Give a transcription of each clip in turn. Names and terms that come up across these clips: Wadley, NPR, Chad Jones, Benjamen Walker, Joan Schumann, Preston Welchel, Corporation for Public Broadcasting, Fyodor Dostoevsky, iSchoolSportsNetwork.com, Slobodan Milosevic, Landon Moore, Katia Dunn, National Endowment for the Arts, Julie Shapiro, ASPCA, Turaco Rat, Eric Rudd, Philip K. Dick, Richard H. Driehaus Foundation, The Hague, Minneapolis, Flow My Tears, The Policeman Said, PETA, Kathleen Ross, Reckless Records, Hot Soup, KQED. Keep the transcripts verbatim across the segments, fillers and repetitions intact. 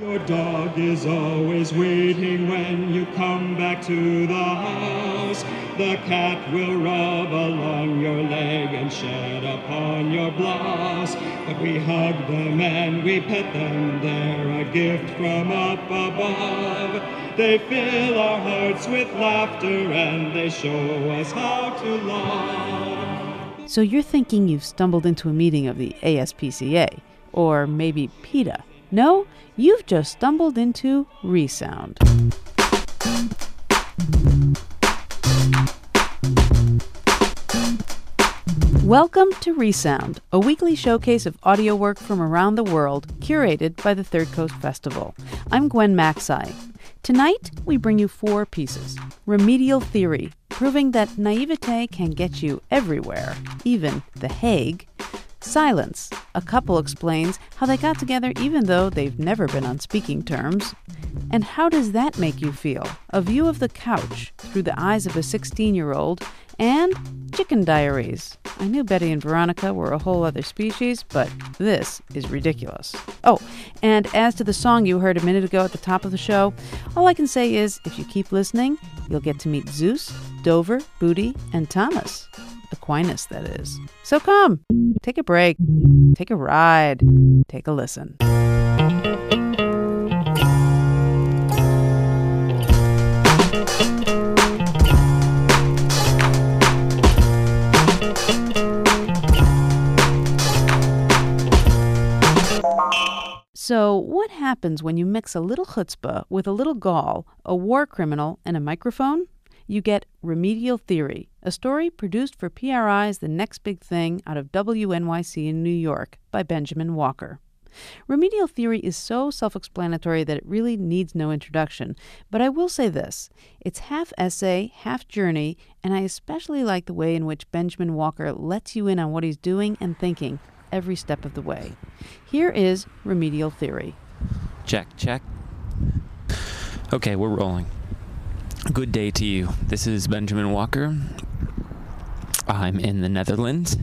Your dog is always waiting when you come back to the house. The cat will rub along your leg and shed upon your blouse. But we hug them and we pet them, they're a gift from up above. They fill our hearts with laughter and they show us how to love. So you're thinking you've stumbled into a meeting of the A S P C A, or maybe PETA. No, you've just stumbled into ReSound. Welcome to ReSound, a weekly showcase of audio work from around the world, curated by the Third Coast Festival. I'm Gwen Maxey. Tonight, we bring you four pieces. Remedial Theory, proving that naivete can get you everywhere, even The Hague. Silence. A couple explains how they got together even though they've never been on speaking terms. And how does that make you feel? A view of the couch through the eyes of a sixteen-year-old. And chicken diaries. I knew Betty and Veronica were a whole other species, but this is ridiculous. Oh, and as to the song you heard a minute ago at the top of the show, all I can say is if you keep listening, you'll get to meet Zeus, Dover, Booty, and Thomas. Aquinas, that is. So come, take a break, take a ride, take a listen. So what happens when you mix a little chutzpah with a little gall, a war criminal, and a microphone? You get Remedial Theory, a story produced for P R I's The Next Big Thing out of W N Y C in New York by Benjamen Walker. Remedial Theory is so self-explanatory that it really needs no introduction, but I will say this. It's half essay, half journey, and I especially like the way in which Benjamen Walker lets you in on what he's doing and thinking every step of the way. Here is Remedial Theory. Check, check. Okay, we're rolling. Good day to you. This is Benjamen Walker. I'm in the Netherlands.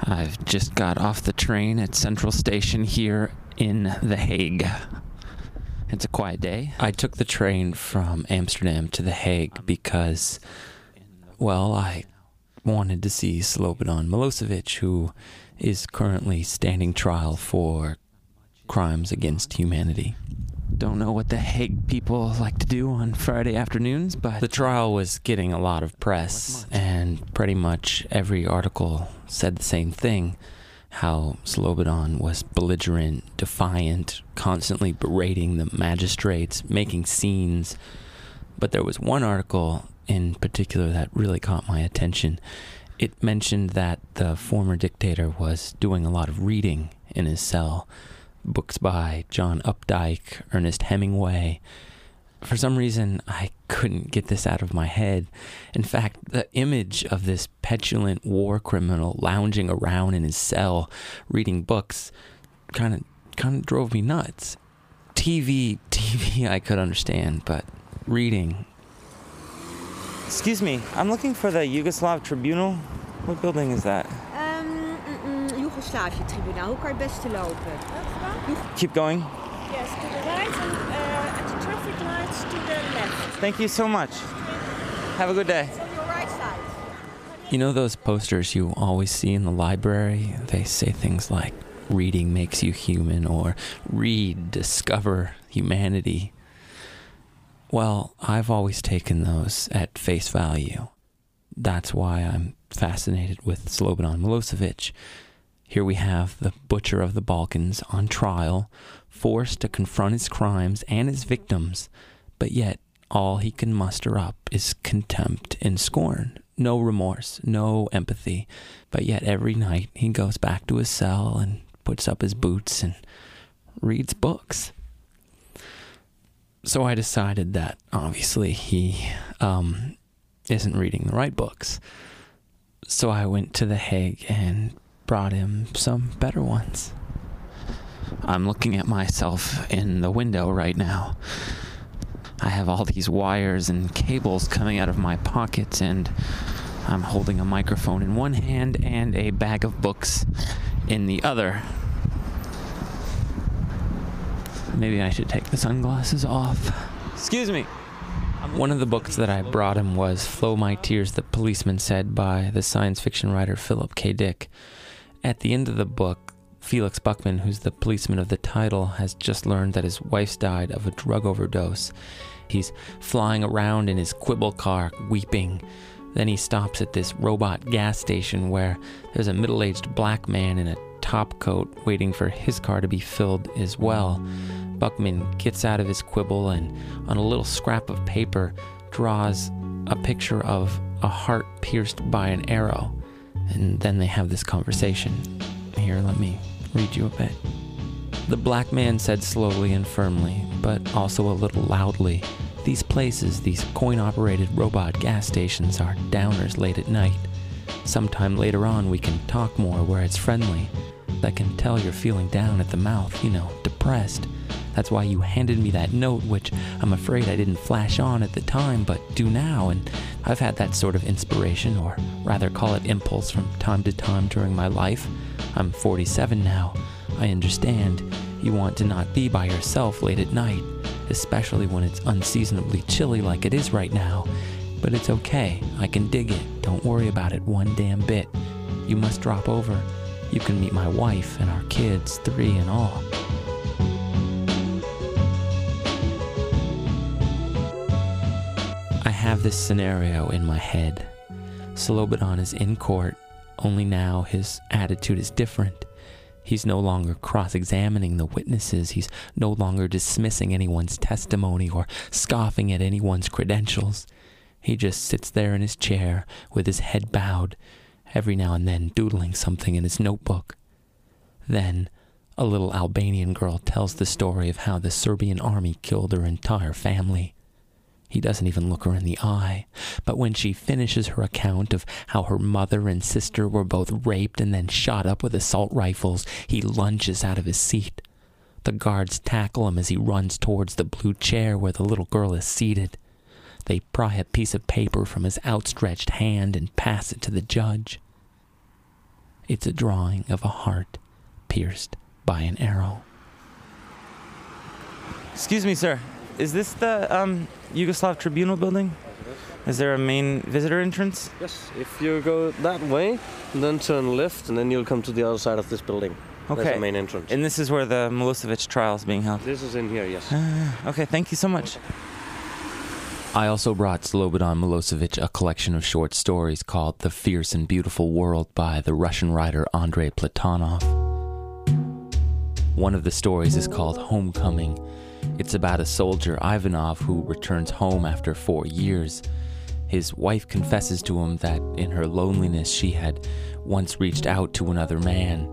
I've just got off the train at Central Station here in The Hague. It's a quiet day. I took the train from Amsterdam to The Hague because, well, I wanted to see Slobodan Milosevic, who is currently standing trial for crimes against humanity. Don't know what the Hague people like to do on Friday afternoons, but the trial was getting a lot of press, and pretty much every article said the same thing, how Slobodan was belligerent, defiant, constantly berating the magistrates, making scenes. But there was one article in particular that really caught my attention. It mentioned that the former dictator was doing a lot of reading in his cell. Books by John Updike, Ernest Hemingway. For some reason, I couldn't get this out of my head. In fact, the image of this petulant war criminal lounging around in his cell reading books kind of kind of drove me nuts. T V, T V, I could understand, but reading. Excuse me, I'm looking for the Yugoslav Tribunal. What building is that? Um, Yugoslavia Tribunal. How can I best lopen? Keep going. Yes, to the right and uh, at the traffic lights to the left. Thank you so much. Have a good day. It's on your right side. You know those posters you always see in the library? They say things like, reading makes you human, or read, discover humanity. Well, I've always taken those at face value. That's why I'm fascinated with Slobodan Milosevic. Here we have the butcher of the Balkans on trial, forced to confront his crimes and his victims, but yet all he can muster up is contempt and scorn. No remorse, no empathy, but yet every night he goes back to his cell and puts up his boots and reads books. So I decided that obviously he um, isn't reading the right books. So I went to The Hague and brought him some better ones. I'm looking at myself in the window right now. I have all these wires and cables coming out of my pockets, and I'm holding a microphone in one hand and a bag of books in the other. Maybe I should take the sunglasses off. Excuse me. One of the books that I brought him was Flow My Tears, The Policeman Said by the science fiction writer Philip K. Dick. At the end of the book, Felix Buckman, who's the policeman of the title, has just learned that his wife's died of a drug overdose. He's flying around in his quibble car, weeping. Then he stops at this robot gas station where there's a middle-aged black man in a top coat waiting for his car to be filled as well. Buckman gets out of his quibble and, on a little scrap of paper, draws a picture of a heart pierced by an arrow. And then they have this conversation. Here, let me read you a bit. The black man said slowly and firmly, but also a little loudly, "These places, these coin-operated robot gas stations, are downers late at night. Sometime later on, we can talk more where it's friendly. I can tell you're feeling down at the mouth, you know, depressed. That's why you handed me that note, which I'm afraid I didn't flash on at the time, but do now. And I've had that sort of inspiration, or rather call it impulse, from time to time during my life. I'm forty-seven now. I understand. You want to not be by yourself late at night, especially when it's unseasonably chilly like it is right now. But it's okay. I can dig it. Don't worry about it one damn bit. You must drop over. You can meet my wife and our kids, three in all." I have this scenario in my head. Slobodan is in court, only now his attitude is different. He's no longer cross-examining the witnesses. He's no longer dismissing anyone's testimony or scoffing at anyone's credentials. He just sits there in his chair with his head bowed, every now and then doodling something in his notebook. Then, a little Albanian girl tells the story of how the Serbian army killed her entire family. He doesn't even look her in the eye, but when she finishes her account of how her mother and sister were both raped and then shot up with assault rifles, he lunges out of his seat. The guards tackle him as he runs towards the blue chair where the little girl is seated. They pry a piece of paper from his outstretched hand and pass it to the judge. It's a drawing of a heart pierced by an arrow. Excuse me, sir. Is this the um, Yugoslav Tribunal building? Is there a main visitor entrance? Yes. If you go that way, then turn left, and then you'll come to the other side of this building. Okay. That's the main entrance. And this is where the Milosevic trial is being held? This is in here, yes. Uh, okay, thank you so much. I also brought Slobodan Milosevic a collection of short stories called The Fierce and Beautiful World by the Russian writer Andrei Platonov. One of the stories is called Homecoming. It's about a soldier, Ivanov, who returns home after four years. His wife confesses to him that in her loneliness she had once reached out to another man.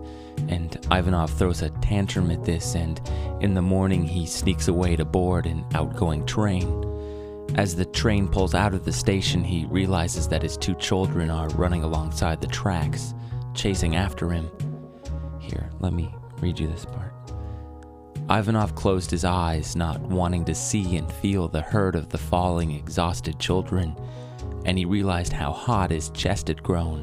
And Ivanov throws a tantrum at this, and in the morning he sneaks away to board an outgoing train. As the train pulls out of the station, he realizes that his two children are running alongside the tracks, chasing after him. Here, let me read you this part. Ivanov closed his eyes, not wanting to see and feel the hurt of the falling, exhausted children, and he realized how hot his chest had grown,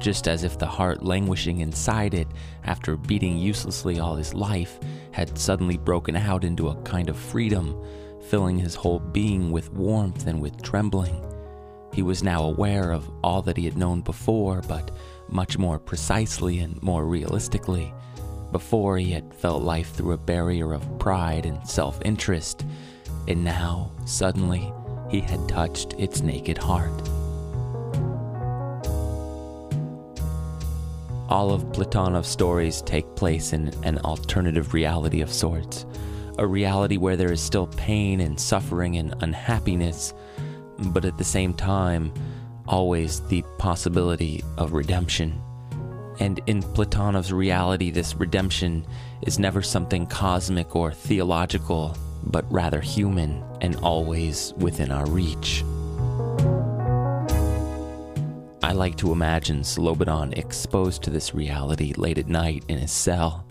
just as if the heart languishing inside it, after beating uselessly all his life, had suddenly broken out into a kind of freedom, filling his whole being with warmth and with trembling. He was now aware of all that he had known before, but much more precisely and more realistically. Before, he had felt life through a barrier of pride and self-interest, and now, suddenly, he had touched its naked heart. All of Platonov's stories take place in an alternative reality of sorts. A reality where there is still pain and suffering and unhappiness, but at the same time, always the possibility of redemption. And in Platonov's reality, this redemption is never something cosmic or theological, but rather human and always within our reach. I like to imagine Slobodan exposed to this reality late at night in his cell.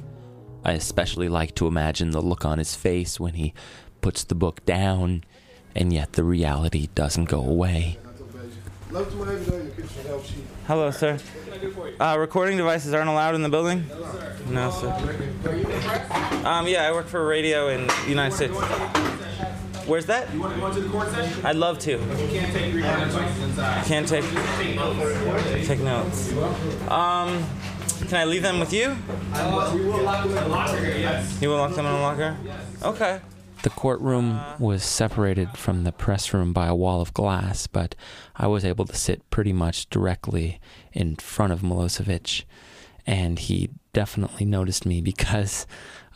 I especially like to imagine the look on his face when he puts the book down, and yet the reality doesn't go away. Hello, sir. Uh, recording devices aren't allowed in the building? No, sir. Um, yeah, I work for radio in the United States. Where's that? You want to go into the court session? I'd love to. But you can't take your questions inside. I can't take, take notes. Um, can I leave them with you? Uh, you will lock them in a locker, yes. You will lock them in a locker? Yes. Okay. The courtroom was separated from the press room by a wall of glass, but I was able to sit pretty much directly in front of Milosevic, and he definitely noticed me because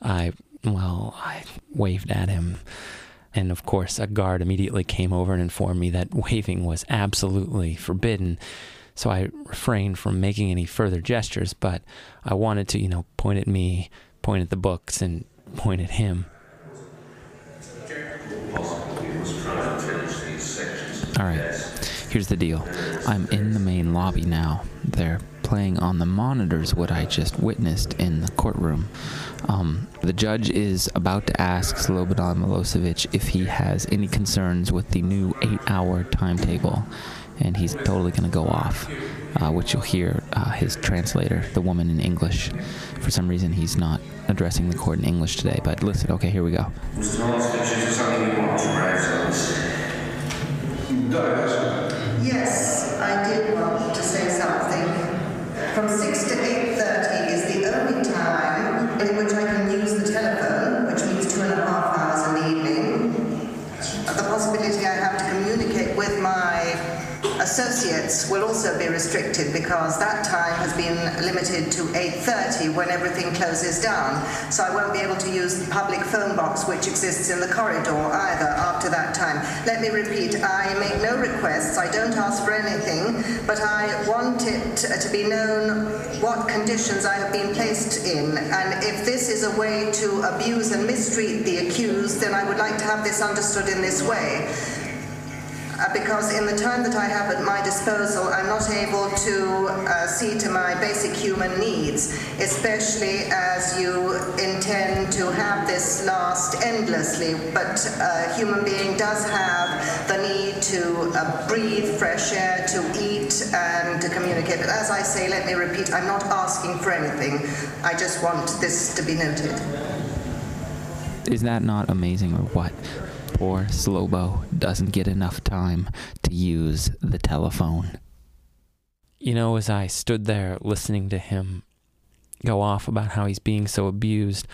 I, well, I waved at him. And of course, a guard immediately came over and informed me that waving was absolutely forbidden. So I refrained from making any further gestures, but I wanted to, you know, point at me, point at the books, and point at him. All right, here's the deal. I'm in the main lobby now. They're playing on the monitors what I just witnessed in the courtroom. Um, the judge is about to ask Slobodan Milosevic if he has any concerns with the new eight-hour timetable, and he's totally going to go off, uh, which you'll hear uh, his translator, the woman in English. For some reason, he's not addressing the court in English today, but listen, okay, here we go. Mister Milosevic, is something you want to write on this? Yes, I did want to say something. From six to eight thirty is the only time in which I can use the telephone, which means two and a half hours in the evening. The possibility I have to communicate with my associates will also be restricted because that time has been limited to eight thirty when everything closes down. So I won't be able to use the public phone box which exists in the corridor either after that time. Let me repeat, I make no requests, I don't ask for anything, but I want it to be known what conditions I have been placed in. And if this is a way to abuse and mistreat the accused, then I would like to have this understood in this way. Uh, because in the time that I have at my disposal, I'm not able to uh, see to my basic human needs, especially as you intend to have this last endlessly. But a human being does have the need to uh, breathe fresh air, to eat, and to communicate. But as I say, let me repeat, I'm not asking for anything. I just want this to be noted. Is that not amazing or what? Poor Slobo doesn't get enough time to use the telephone. You know, as I stood there listening to him go off about how he's being so abused,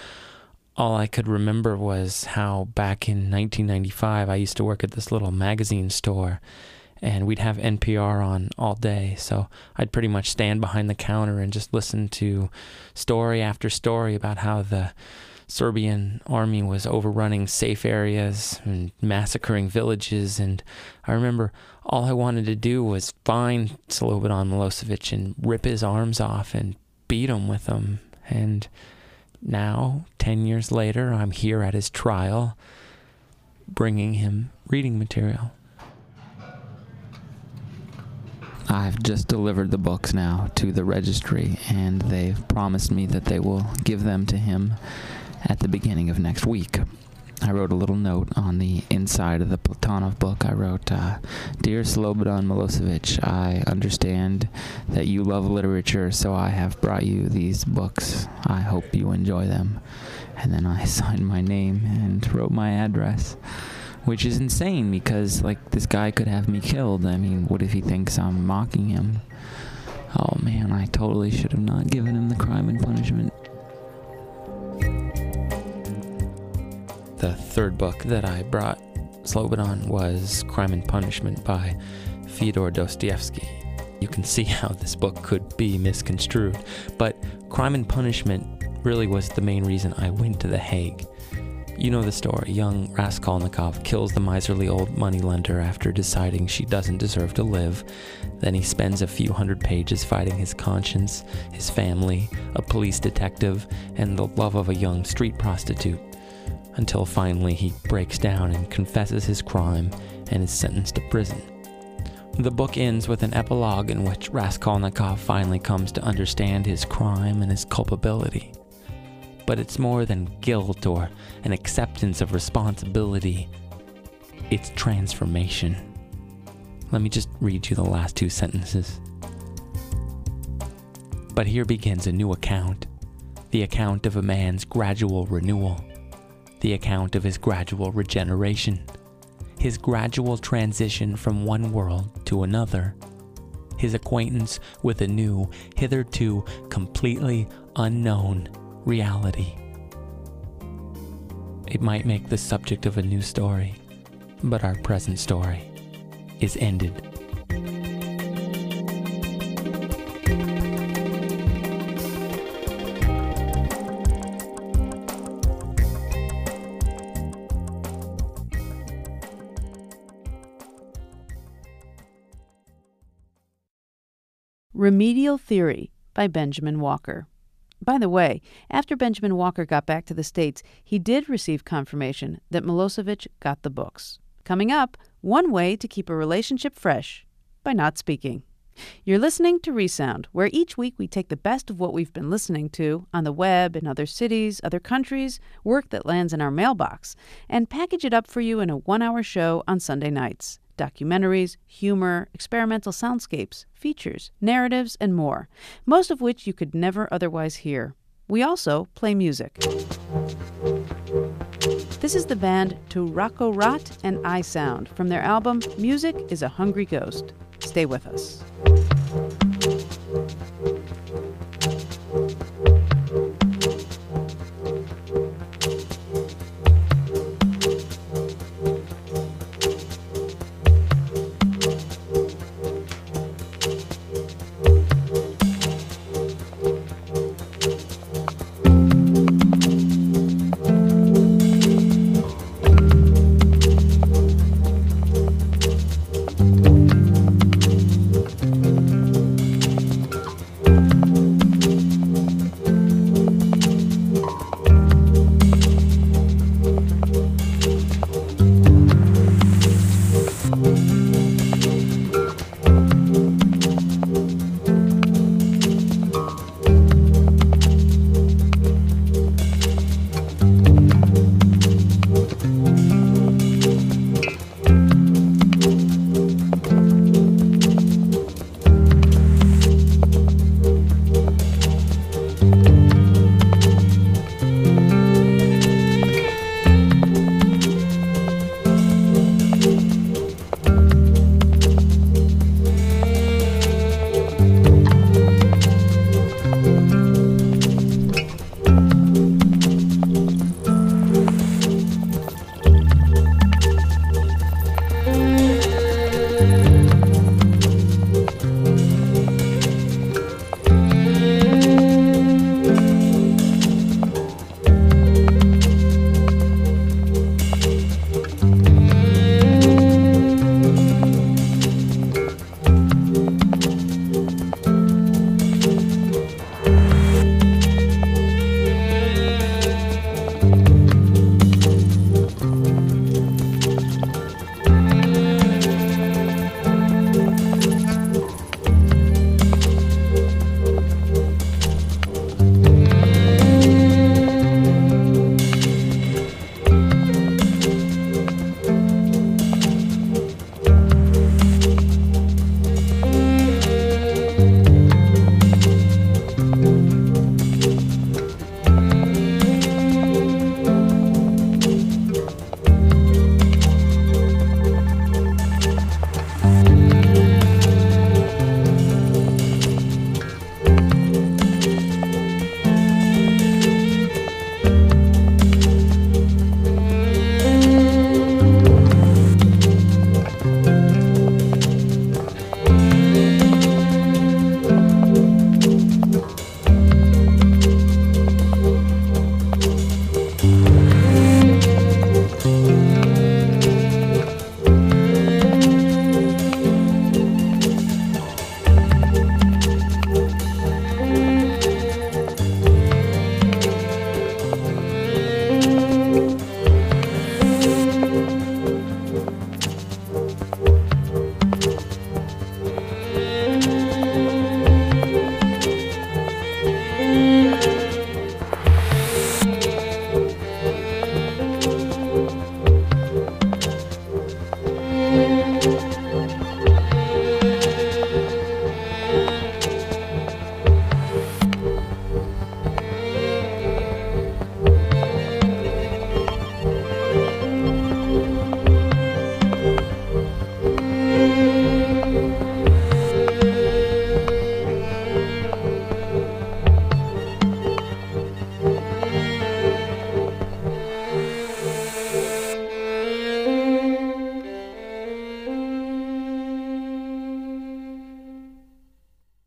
all I could remember was how back in nineteen ninety-five I used to work at this little magazine store, and we'd have N P R on all day, so I'd pretty much stand behind the counter and just listen to story after story about how the Serbian army was overrunning safe areas and massacring villages, and I remember all I wanted to do was find Slobodan Milosevic and rip his arms off and beat him with them. And now, ten years later, I'm here at his trial, bringing him reading material. I've just delivered the books now to the registry, and they've promised me that they will give them to him at the beginning of next week. I wrote a little note on the inside of the Platonov book. I wrote, uh, Dear Slobodan Milosevic, I understand that you love literature, so I have brought you these books. I hope you enjoy them. And then I signed my name and wrote my address, which is insane because, like, this guy could have me killed. I mean, what if he thinks I'm mocking him? Oh, man, I totally should have not given him the Crime and Punishment. The third book that I brought Slobodan was Crime and Punishment by Fyodor Dostoevsky. You can see how this book could be misconstrued, but Crime and Punishment really was the main reason I went to The Hague. You know the story. Young Raskolnikov kills the miserly old moneylender after deciding she doesn't deserve to live. Then he spends a few hundred pages fighting his conscience, his family, a police detective, and the love of a young street prostitute, until finally he breaks down and confesses his crime and is sentenced to prison. The book ends with an epilogue in which Raskolnikov finally comes to understand his crime and his culpability. But it's more than guilt or an acceptance of responsibility. It's transformation. Let me just read you the last two sentences. But here begins a new account. the account of a man's gradual renewal, the account of his gradual regeneration, his gradual transition from one world to another, his acquaintance with a new, hitherto completely unknown reality. It might make the subject of a new story, but our present story is ended. Remedial Theory by Benjamen Walker. By the way, after Benjamen Walker got back to the States, he did receive confirmation that Milosevic got the books. Coming up, one way to keep a relationship fresh by not speaking. You're listening to ReSound, where each week we take the best of what we've been listening to on the web, in other cities, other countries, work that lands in our mailbox, and package it up for you in a one-hour show on Sunday nights. Documentaries, humor, experimental soundscapes, features, narratives, and more, most of which you could never otherwise hear. We also play music. This is the band Turaco Rat and I Sound from their album Music Is a Hungry Ghost. Stay with us. Thank you.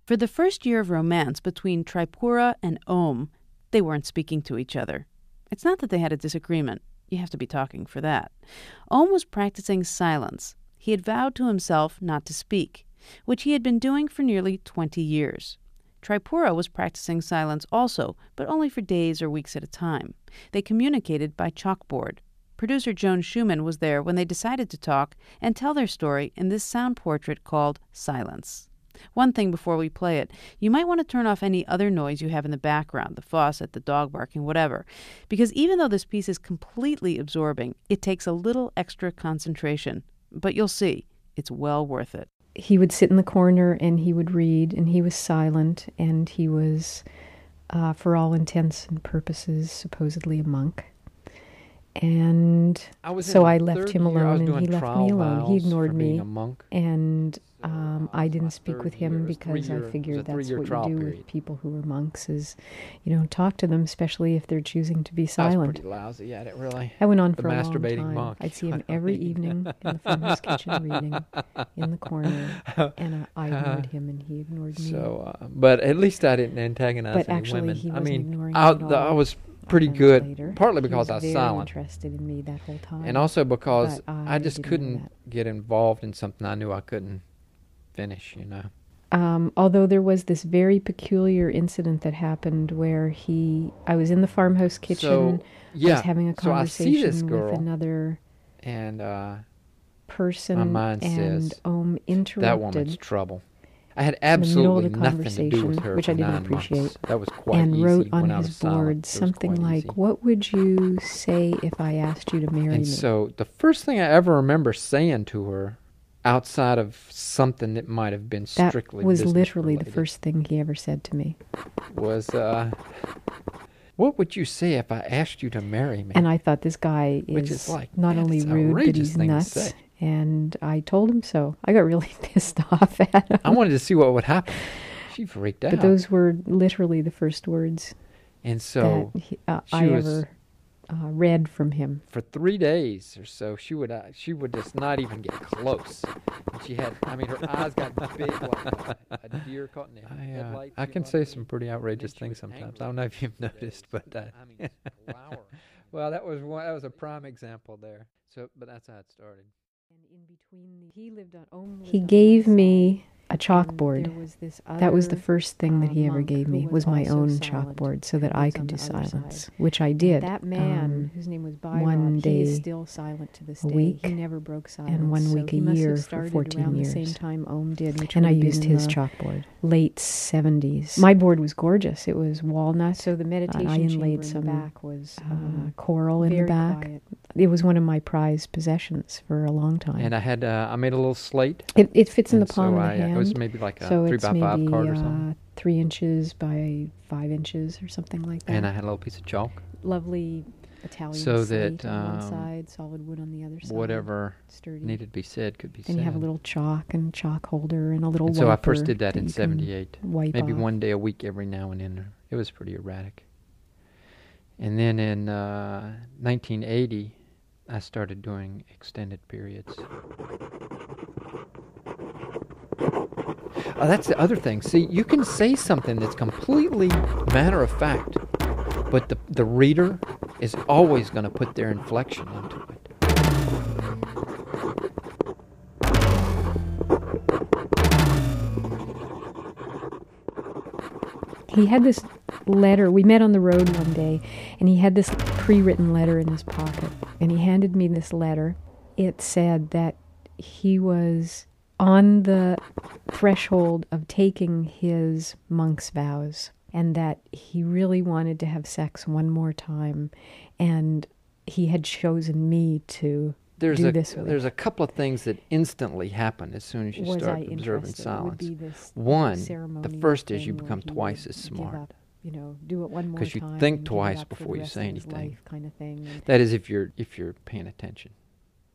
For the first year of romance between Tripura and Om, they weren't speaking to each other. It's not that they had a disagreement. You have to be talking for that. Om was practicing silence. He had vowed to himself not to speak, which he had been doing for nearly twenty years. Tripura was practicing silence also, but only for days or weeks at a time. They communicated by chalkboard. Producer Joan Schumann was there when they decided to talk and tell their story in this sound portrait called Silence. One thing before we play it, you might want to turn off any other noise you have in the background, the faucet, the dog barking, whatever, because even though this piece is completely absorbing, it takes a little extra concentration. But you'll see, it's well worth it. He would sit in the corner and he would read, and he was silent, and he was, uh, for all intents and purposes, supposedly a monk. And I so I left him alone, and he left me alone. He ignored me, and um, I didn't speak with him because I figured that's what you do with people who are monks is, you know, talk to them, especially if they're choosing to be silent. Pretty lousy at it, really. I went on for a long time. I'd see him every evening in the farmer's kitchen reading in the corner, and I, I ignored him, and he ignored me. So, uh, but at least I didn't antagonize but any women. I mean, I, I was. Pretty good, later, partly because I was silent, interested in me that whole time, and also because I, I just couldn't get involved in something I knew I couldn't finish, you know. Um, although there was this very peculiar incident that happened where he, I was in the farmhouse kitchen, so, yeah, I was having a conversation so girl, with another and, uh, person, my mind and says, um, interrupted. That woman's trouble. I had absolutely nothing to do with her which for I didn't nine appreciate. Months. That was quite and easy wrote on when his I was board silent. Something like, easy. What would you say if I asked you to marry and me? And so the first thing I ever remember saying to her, outside of something that might have been strictly that was literally related, the first thing he ever said to me. Was, uh, what would you say if I asked you to marry me? And I thought this guy is, is like, not only rude, but he's nuts. And I told him so. I got really pissed off at him. I wanted to see what would happen. She freaked out. But those were literally the first words and so that he, uh, I ever uh, read from him. For three days or so, she would uh, she would just not even get close. And she had, I mean, her eyes got big like a deer caught in the headlights. I can say some pretty outrageous things sometimes. I don't know if you've noticed, but uh, I mean, well, that was one, that was a prime example there. So, but that's how it started. He gave me a chalkboard. That was the first thing that he ever gave me, was my own chalkboard, so that I could do silence, which I did. That man, whose name was Byron, he is still silent to this day. He never broke silence. And one week a year for fourteen years. And I used his chalkboard. Late seventies. My board was gorgeous. It was walnut. So the meditation chamber in the back was uh, coral in the back. It was one of my prized possessions for a long time. And I had uh, I made a little slate. It, it fits in the palm so of the I, hand. It was maybe like a so three by maybe, five card or something. Uh, three inches by five inches or something like that. And I had a little piece of chalk. Lovely Italian so slate that, um, on one side, solid wood on the other side. Whatever sturdy. Needed to be said could be and said. And you have a little chalk and chalk holder and a little. And so I first did that, that in seventy-eight. Maybe off. One day a week every now and then. It was pretty erratic. And then in uh, nineteen eighty. I started doing extended periods. Oh, that's the other thing. See, you can say something that's completely matter of fact, but the the reader is always going to put their inflection into it. He had this letter. We met on the road one day, and he had this pre-written letter in his pocket, and he handed me this letter. It said that he was on the threshold of taking his monk's vows, and that he really wanted to have sex one more time, and he had chosen me to There's a, there's a couple of things that instantly happen as soon as you Was start I observing silence. One, the first is you become twice as smart. You know, do it one more time. Because you think twice before you say anything. Kind of thing. That is, if you're if you're paying attention,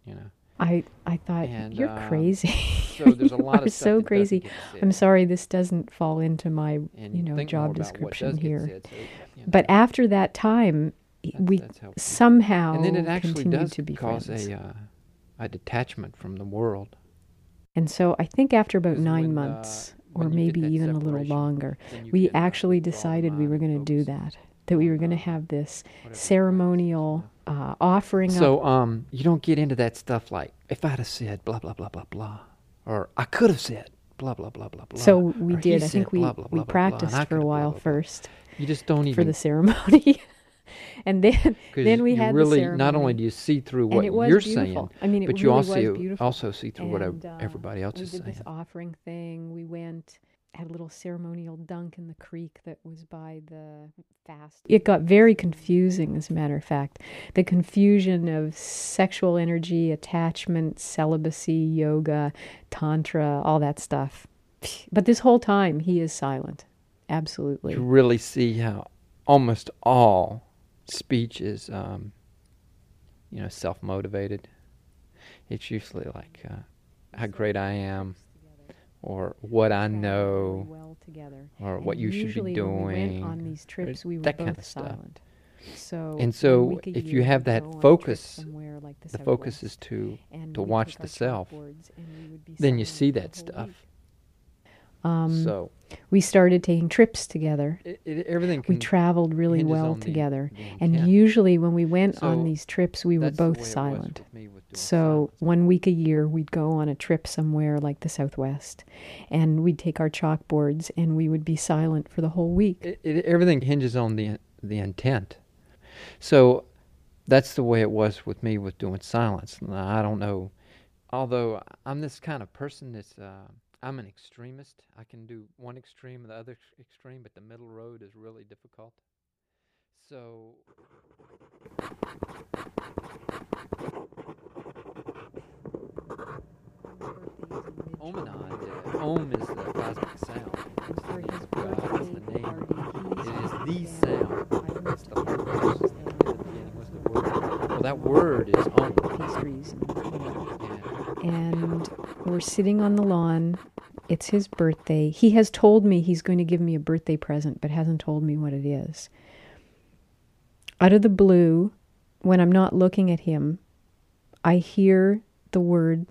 you know. I, I thought, and, you're uh, crazy. So there's a lot you are of so crazy. I'm sorry, this doesn't fall into my and you know job description here. Said, so, you know. But after that time, That's, we that's somehow and then it actually does to be cause friends. a uh, a detachment from the world. And so I think after about nine when, months, or maybe even a little longer. We actually decided we were going to do that, that we were going to have this ceremonial uh, offering. So um, you don't get into that stuff like, if I'd have said blah, blah, blah, blah, blah, or I could have said blah, blah, blah, blah, blah. So we did. I think we, we practiced for a while first. You just don't even. For the ceremony. And then, then we had really, the ceremony. Not only do you see through what you're beautiful. saying, I mean, but really you also, also see through and, what everybody else uh, is saying. We did this offering thing. We went, had a little ceremonial dunk in the creek that was by the fast. It got very confusing, as a matter of fact. The confusion of sexual energy, attachment, celibacy, yoga, tantra, all that stuff. But this whole time, he is silent. Absolutely. You really see how almost all speech is, um, you know, self-motivated. It's usually like uh, how great I am, or what I know, or what you should be doing. On these trips, we were that kind of stuff. So and so, if you have that focus, like the focus is to to watch the self. Then you see that stuff. Um, so we started taking trips together. It, it, everything we traveled really well together, the, the and usually when we went so on these trips, we were both silent. With with so silence. One week a year, we'd go on a trip somewhere like the Southwest, and we'd take our chalkboards and we would be silent for the whole week. It, it, everything hinges on the the intent. So that's the way it was with me with doing silence. Now, I don't know, although I'm this kind of person that's. Uh, I'm an extremist. I can do one extreme and the other extreme, but the middle road is really difficult. So... Omanon, Om is the cosmic sound. God is the name. It is the sound. It's the word. It's the word. Well, that word is Om. Pastries. And we're sitting on the lawn. It's his birthday. He has told me he's going to give me a birthday present, but hasn't told me what it is. Out of the blue, when I'm not looking at him, I hear the word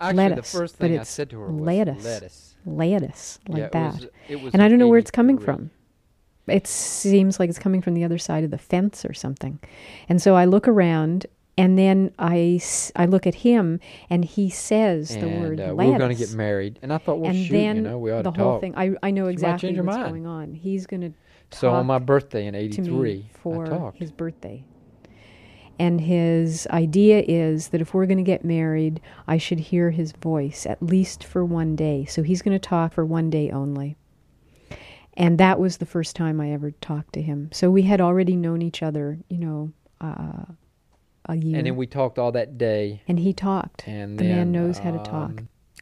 Actually, lettuce. The first thing but it's I said to her was lettuce. Lettuce. Lettuce, like yeah, it that. Was, it was and I don't know where it's coming degree. from. It seems like it's coming from the other side of the fence or something. And so I look around. And then I, I look at him, and he says and, the word uh, lettuce. We were going to get married. And I thought, well, and shoot, then you know, we ought to talk. The whole thing, I, I know exactly what's mind. going on. He's going to talk So on my birthday in eighty-three, for I talked. his birthday. And his idea is that if we're going to get married, I should hear his voice, at least for one day. So he's going to talk for one day only. And that was the first time I ever talked to him. So we had already known each other, you know, uh... a year. And then we talked all that day. And he talked. And the then, man knows um, how to talk.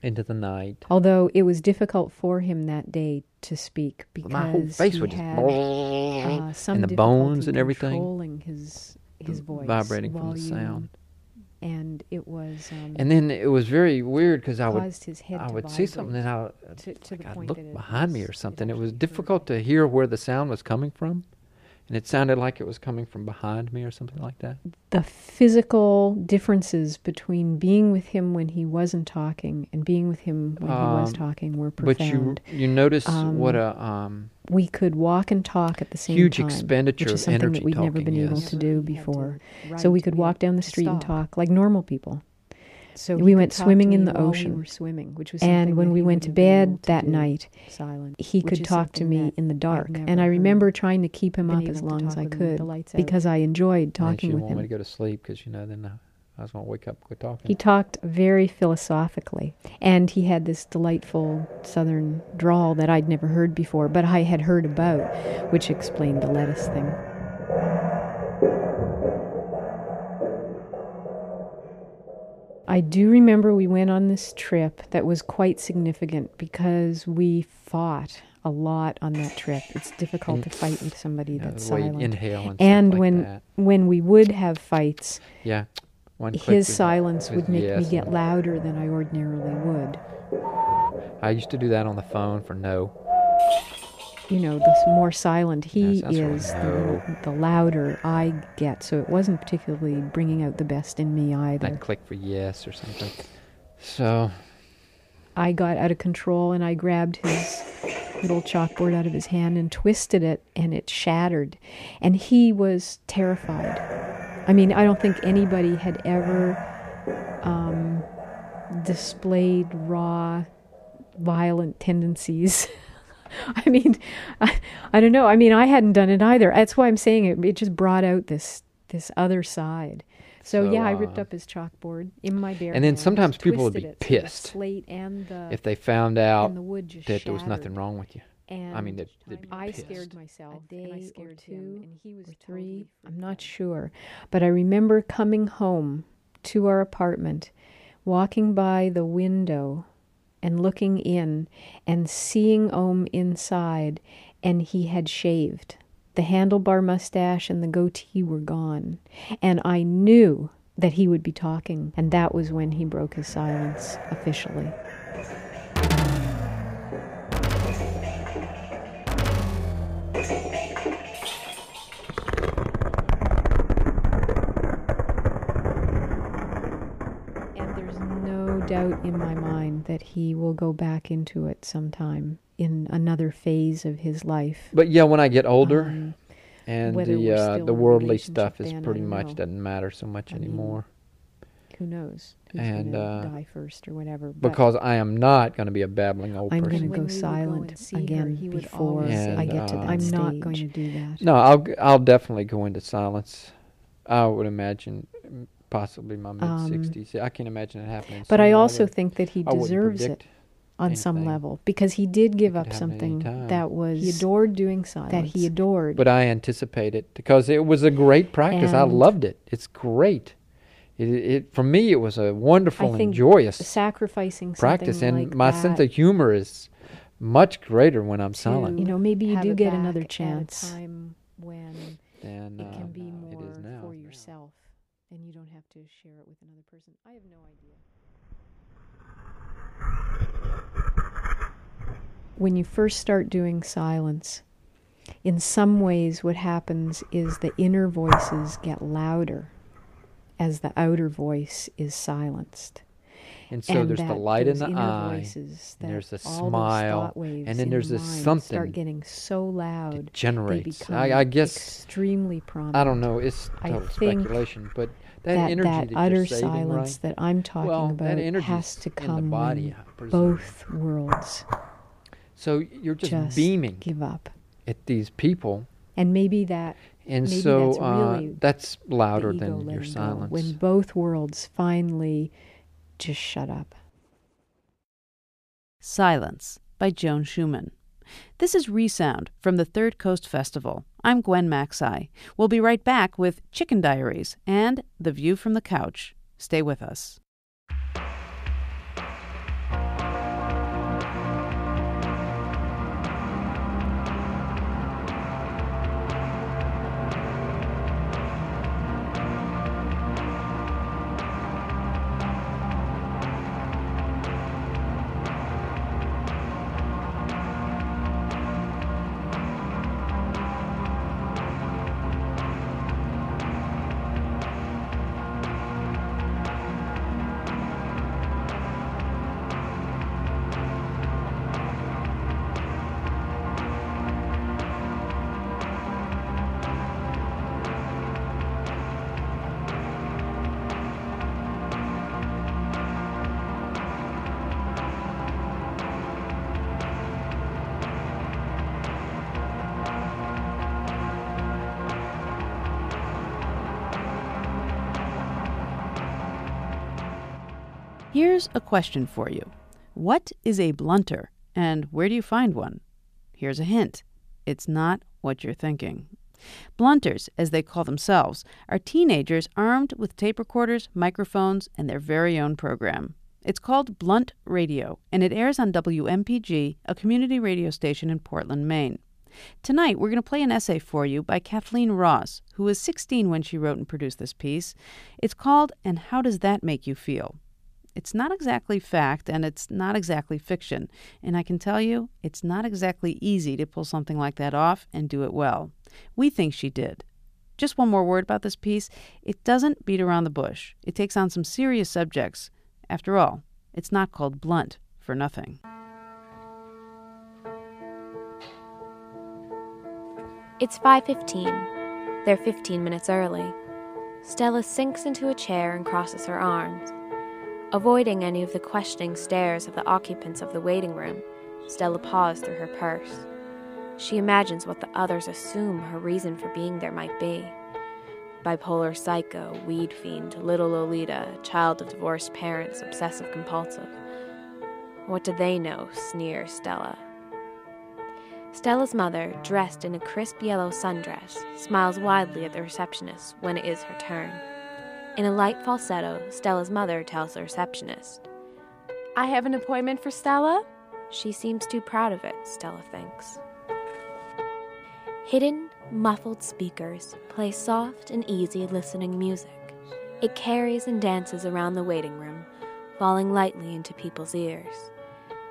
Into the night. Although it was difficult for him that day to speak because my whole face he would had uh, some and the bones and everything controlling his his voice, vibrating volume, from the sound. And it was. Um, and then it was very weird because I would I would see something and I to, to like I'd look behind me or something. It, it was difficult to hear where the sound was coming from. And it sounded like it was coming from behind me or something like that. The physical differences between being with him when he wasn't talking and being with him when um, he was talking were profound. But you, you notice um, what a... Um, we could walk and talk at the same huge time. Huge expenditure of energy talking, which is something that we'd never been yes. able to do before. To so we could walk down the street and talk like normal people. So we went swimming in the ocean, we were swimming, which was and when we went to bed that night, silent, he could talk to me in the dark. And I remember trying to keep him up as long as I could because I enjoyed talking with him. She didn't want me to go to sleep because, you know, then I was going to wake up and quit talking. He talked very philosophically, and he had this delightful southern drawl that I'd never heard before, but I had heard about, which explained the lettuce thing. I do remember we went on this trip that was quite significant because we fought a lot on that trip. It's difficult to fight with somebody yeah, that's silent. Inhale and and when like when we would have fights, yeah, one his silence would make yes. me get louder than I ordinarily would. I used to do that on the phone for no. You know, the more silent he yeah, is, the, the louder I get. So it wasn't particularly bringing out the best in me either. That click for yes or something. So. I got out of control and I grabbed his little chalkboard out of his hand and twisted it, and it shattered. And he was terrified. I mean, I don't think anybody had ever um, displayed raw, violent tendencies. I mean, I, I don't know. I mean, I hadn't done it either. That's why I'm saying it. It just brought out this this other side. So, so yeah, uh, I ripped up his chalkboard in my bare hands. And then sometimes people would be pissed the slate and the, if they found out the that there was nothing wrong with you. And I mean, they'd, they'd be I pissed. scared myself. A day and I scared or two, him, and he was or three. I'm not sure, but I remember coming home to our apartment, walking by the window, and looking in and seeing Ohm inside, and he had shaved. The handlebar mustache and the goatee were gone, and I knew that he would be talking, and that was when he broke his silence officially. Doubt in my mind that he will go back into it sometime in another phase of his life. But yeah, when I get older, um, and the uh, the worldly stuff is pretty much doesn't matter so much I anymore. Mean, who knows? Who's and uh, die first or whatever? Because I am not going to be a babbling old I'm person. I'm going to go silent go again her, before and, I get to that uh, I'm stage. not going to do that. No, I'll I'll definitely go into silence. I would imagine. Possibly my mid-sixties. Um, I can't imagine it happening. But I also other. think that he deserves it on anything. some level, because he did give up something that was... He adored doing silence. That he adored. But I anticipate it because it was a great practice. And I loved it. It's great. It, it for me, it was a wonderful and joyous sacrificing practice. And like my that. sense of humor is much greater when I'm silent. You know, maybe you do get another chance. Time when and, uh, it can be more it is now. for yourself. And you don't have to share it with another person. I have no idea. When you first start doing silence, in some ways what happens is the inner voices get louder as the outer voice is silenced. And so and there's the light in the eye, voices, and there's a smile, and then there's this something start getting so loud that generates. I, I guess extremely prominent. I don't know. It's total speculation, but that, that energy that, that utter saving, silence right? that I'm talking well, about has to come body, from both worlds. So you're just, just beaming. Give up at these people, and maybe that. And maybe so that's, uh, really that's louder than your silence. When both worlds finally. Just shut up. Silence by Joan Schumann. This is ReSound from the Third Coast Festival. I'm Gwen Maxey. We'll be right back with Chicken Diaries and The View from the Couch. Stay with us. Here's a question for you. What is a blunter, and where do you find one? Here's a hint. It's not what you're thinking. Blunters, as they call themselves, are teenagers armed with tape recorders, microphones, and their very own program. It's called Blunt Radio, and it airs on W M P G, a community radio station in Portland, Maine. Tonight, we're going to play an essay for you by Kathleen Ross, who was sixteen when she wrote and produced this piece. It's called, "And How Does That Make You Feel?" It's not exactly fact, and it's not exactly fiction. And I can tell you, it's not exactly easy to pull something like that off and do it well. We think she did. Just one more word about this piece. It doesn't beat around the bush. It takes on some serious subjects. After all, it's not called blunt for nothing. It's five fifteen. They're fifteen minutes early. Stella sinks into a chair and crosses her arms. Avoiding any of the questioning stares of the occupants of the waiting room, Stella paws through her purse. She imagines what the others assume her reason for being there might be. Bipolar psycho, weed fiend, little Lolita, child of divorced parents, obsessive-compulsive. What do they know? Sneers Stella. Stella's mother, dressed in a crisp yellow sundress, smiles widely at the receptionist when it is her turn. In a light falsetto, Stella's mother tells the receptionist, "I have an appointment for Stella?" She seems too proud of it, Stella thinks. Hidden, muffled speakers play soft and easy listening music. It carries and dances around the waiting room, falling lightly into people's ears.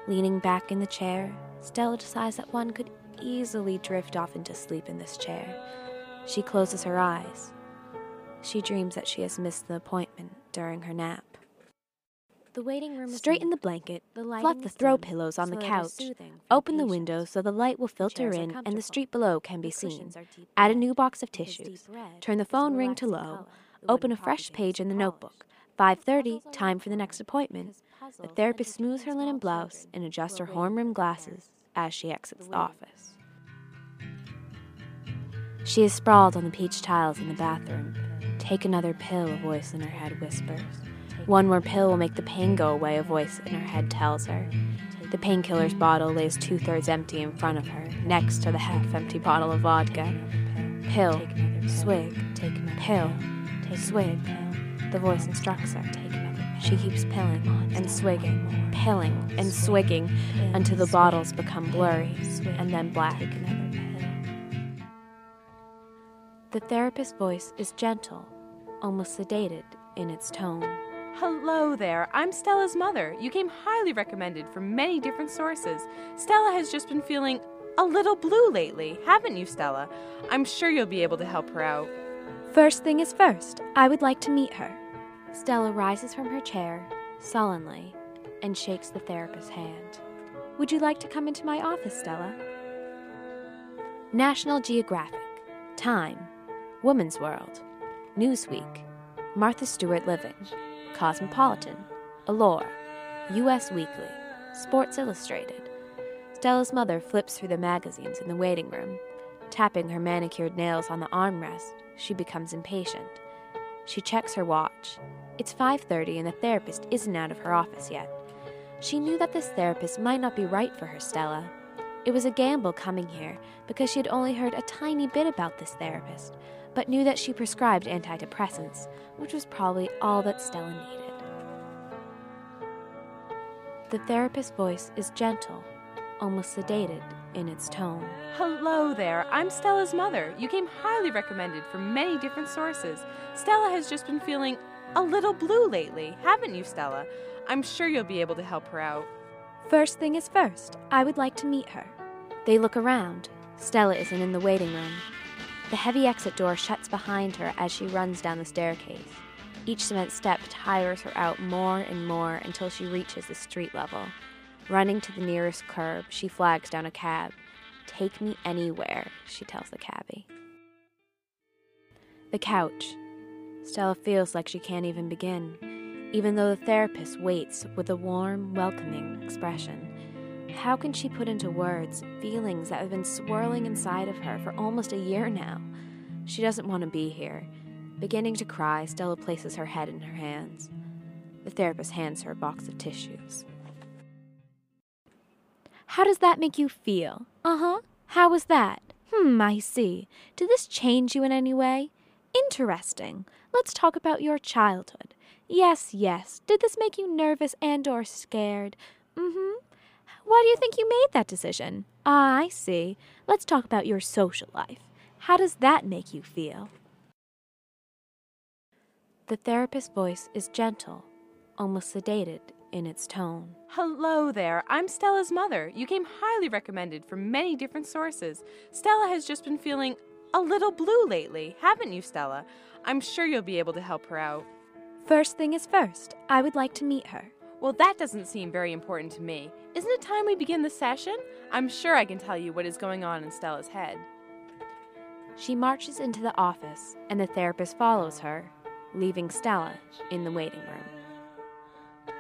Leaning back in the chair, Stella decides that one could easily drift off into sleep in this chair. She closes her eyes. She dreams that she has missed the appointment during her nap. The waiting room Straighten the blanket, the fluff the throw pillows on the couch, open the window so the light will filter in and the street below can be seen, add a new box of tissues, turn the phone ring to low, open a fresh page in the notebook, five thirty, time for the next appointment. The therapist smooths her linen blouse and adjusts her horn-rimmed glasses as she exits the office. She is sprawled on the peach tiles in the bathroom. "Take another pill," a voice in her head whispers. "One more pill will make the pain go away," a voice in her head tells her. The painkiller's bottle lays two-thirds empty in front of her, next to the half-empty bottle of vodka. "Pill, swig, pill, swig," the voice instructs her. She keeps pilling and swigging, pilling and swigging, until the bottles become blurry and then black. The therapist's voice is gentle, almost sedated in its tone. "Hello there, I'm Stella's mother. You came highly recommended from many different sources. Stella has just been feeling a little blue lately, haven't you, Stella? I'm sure you'll be able to help her out." "First thing is first, I would like to meet her." Stella rises from her chair, sullenly, and shakes the therapist's hand. "Would you like to come into my office, Stella?" National Geographic, Time, Woman's World, Newsweek, Martha Stewart Living, Cosmopolitan, Allure, U S Weekly, Sports Illustrated. Stella's mother flips through the magazines in the waiting room. Tapping her manicured nails on the armrest, she becomes impatient. She checks her watch. It's five thirty and the therapist isn't out of her office yet. She knew that this therapist might not be right for her Stella. It was a gamble coming here because she had only heard a tiny bit about this therapist, but knew that she prescribed antidepressants, which was probably all that Stella needed. The therapist's voice is gentle, almost sedated in its tone. "Hello there, I'm Stella's mother. You came highly recommended from many different sources. Stella has just been feeling a little blue lately, haven't you, Stella? I'm sure you'll be able to help her out." "First thing is first, I would like to meet her." They look around. Stella isn't in the waiting room. The heavy exit door shuts behind her as she runs down the staircase. Each cement step tires her out more and more until she reaches the street level. Running to the nearest curb, she flags down a cab. "Take me anywhere," she tells the cabbie. The couch. Stella feels like she can't even begin, even though the therapist waits with a warm, welcoming expression. How can she put into words feelings that have been swirling inside of her for almost a year now? She doesn't want to be here. Beginning to cry, Stella places her head in her hands. The therapist hands her a box of tissues. "How does that make you feel? Uh-huh. How was that? Hmm, I see. Did this change you in any way? Interesting. Let's talk about your childhood. Yes, yes. Did this make you nervous and or scared? Mm-hmm. Why do you think you made that decision? Ah, I see. Let's talk about your social life. How does that make you feel?" The therapist's voice is gentle, almost sedated in its tone. "Hello there, I'm Stella's mother. You came highly recommended from many different sources. Stella has just been feeling a little blue lately, haven't you, Stella? I'm sure you'll be able to help her out." "First thing is first, I would like to meet her." Well, that doesn't seem very important to me. Isn't it time we begin the session? I'm sure I can tell you what is going on in Stella's head. She marches into the office, and the therapist follows her, leaving Stella in the waiting room.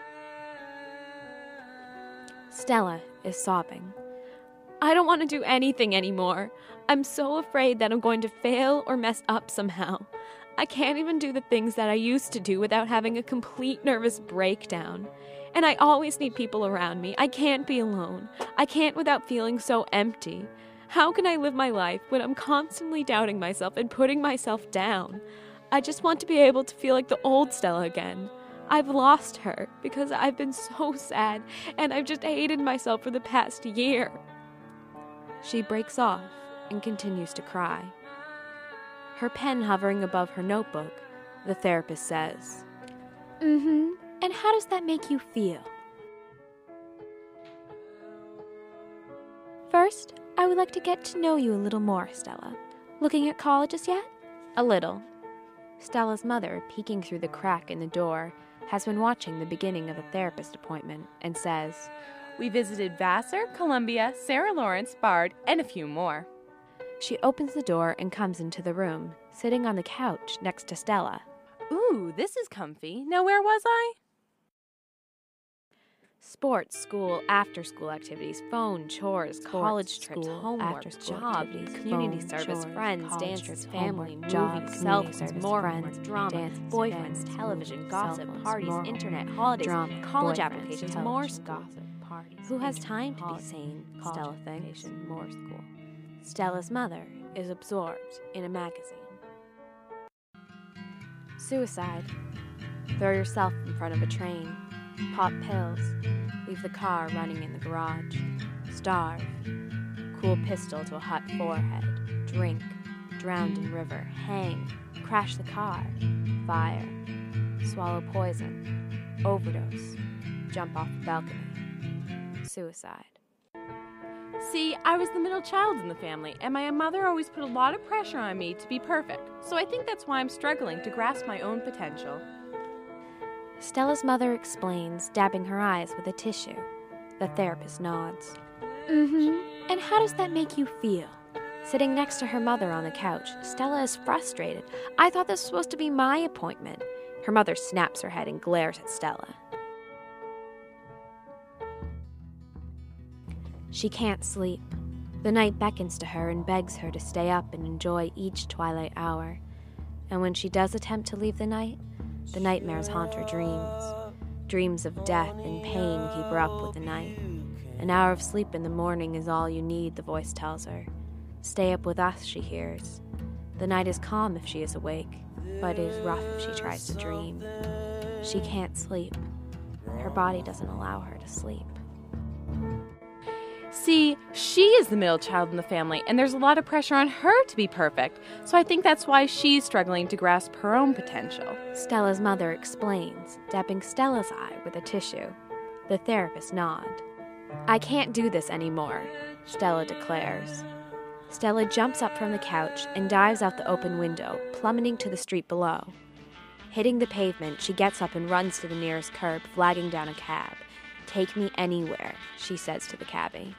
Stella is sobbing. I don't want to do anything anymore. I'm so afraid that I'm going to fail or mess up somehow. I can't even do the things that I used to do without having a complete nervous breakdown. And I always need people around me. I can't be alone. I can't without feeling so empty. How can I live my life when I'm constantly doubting myself and putting myself down? I just want to be able to feel like the old Stella again. I've lost her because I've been so sad, and I've just hated myself for the past year. She breaks off and continues to cry. Her pen hovering above her notebook, the therapist says, Mm-hmm. And how does that make you feel? First, I would like to get to know you a little more, Stella. Looking at colleges yet? A little. Stella's mother, peeking through the crack in the door, has been watching the beginning of a therapist appointment and says, We visited Vassar, Columbia, Sarah Lawrence, Bard, and a few more. She opens the door and comes into the room, sitting on the couch next to Stella. Ooh, this is comfy. Now where was I? Sports, school, after-school activities, phone, chores, Sports, college trips, school, homework, job, community phone, service, chores, friends, dances, family, job, self service, more friends, drama, dance, boyfriends, boyfriends, television, gossip, phones, parties, internet, holidays, drama, college applications, more gossip. Parties, Who has time to be sane, Stella thinks. More school. Stella's mother is absorbed in a magazine. Suicide. Throw yourself in front of a train. Pop pills. Leave the car running in the garage. Starve. Cool pistol to a hot forehead. Drink. Drowned in river. Hang. Crash the car. Fire. Swallow poison. Overdose. Jump off the balcony. Suicide. See, I was the middle child in the family, and my mother always put a lot of pressure on me to be perfect, so I think that's why I'm struggling to grasp my own potential. Stella's mother explains, dabbing her eyes with a tissue. The therapist nods. Mm-hmm. And how does that make you feel? Sitting next to her mother on the couch, Stella is frustrated. I thought this was supposed to be my appointment. Her mother snaps her head and glares at Stella. She can't sleep. The night beckons to her and begs her to stay up and enjoy each twilight hour. And when she does attempt to leave the night, the nightmares haunt her dreams. Dreams of death and pain keep her up with the night. An hour of sleep in the morning is all you need, the voice tells her. Stay up with us, she hears. The night is calm if she is awake, but it is rough if she tries to dream. She can't sleep. Her body doesn't allow her to sleep. See, she is the middle child in the family, and there's a lot of pressure on her to be perfect, so I think that's why she's struggling to grasp her own potential. Stella's mother explains, dabbing Stella's eye with a tissue. The therapist nods. I can't do this anymore, Stella declares. Stella jumps up from the couch and dives out the open window, plummeting to the street below. Hitting the pavement, she gets up and runs to the nearest curb, flagging down a cab. Take me anywhere, she says to the cabbie.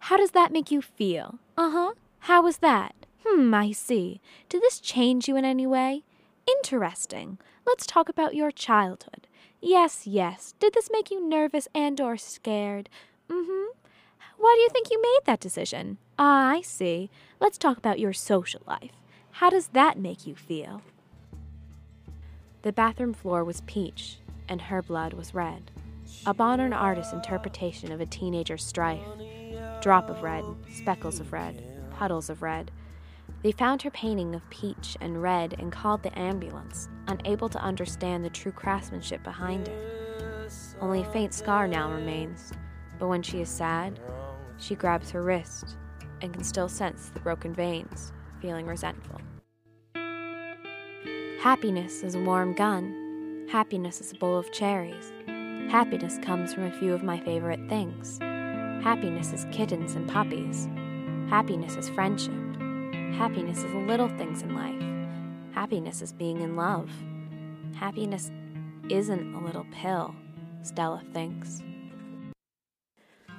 How does that make you feel? Uh-huh. How was that? Hmm, I see. Did this change you in any way? Interesting. Let's talk about your childhood. Yes, yes. Did this make you nervous and or scared? Mm-hmm. Why do you think you made that decision? Ah, I see. Let's talk about your social life. How does that make you feel? The bathroom floor was peach, and her blood was red. A modern artist's interpretation of a teenager's strife. Drop of red, speckles of red, puddles of red. They found her painting of peach and red and called the ambulance, unable to understand the true craftsmanship behind it. Only a faint scar now remains, but when she is sad, she grabs her wrist and can still sense the broken veins, feeling resentful. Happiness is a warm gun. Happiness is a bowl of cherries. Happiness comes from a few of my favorite things. Happiness is kittens and puppies. Happiness is friendship. Happiness is the little things in life. Happiness is being in love. Happiness isn't a little pill, Stella thinks.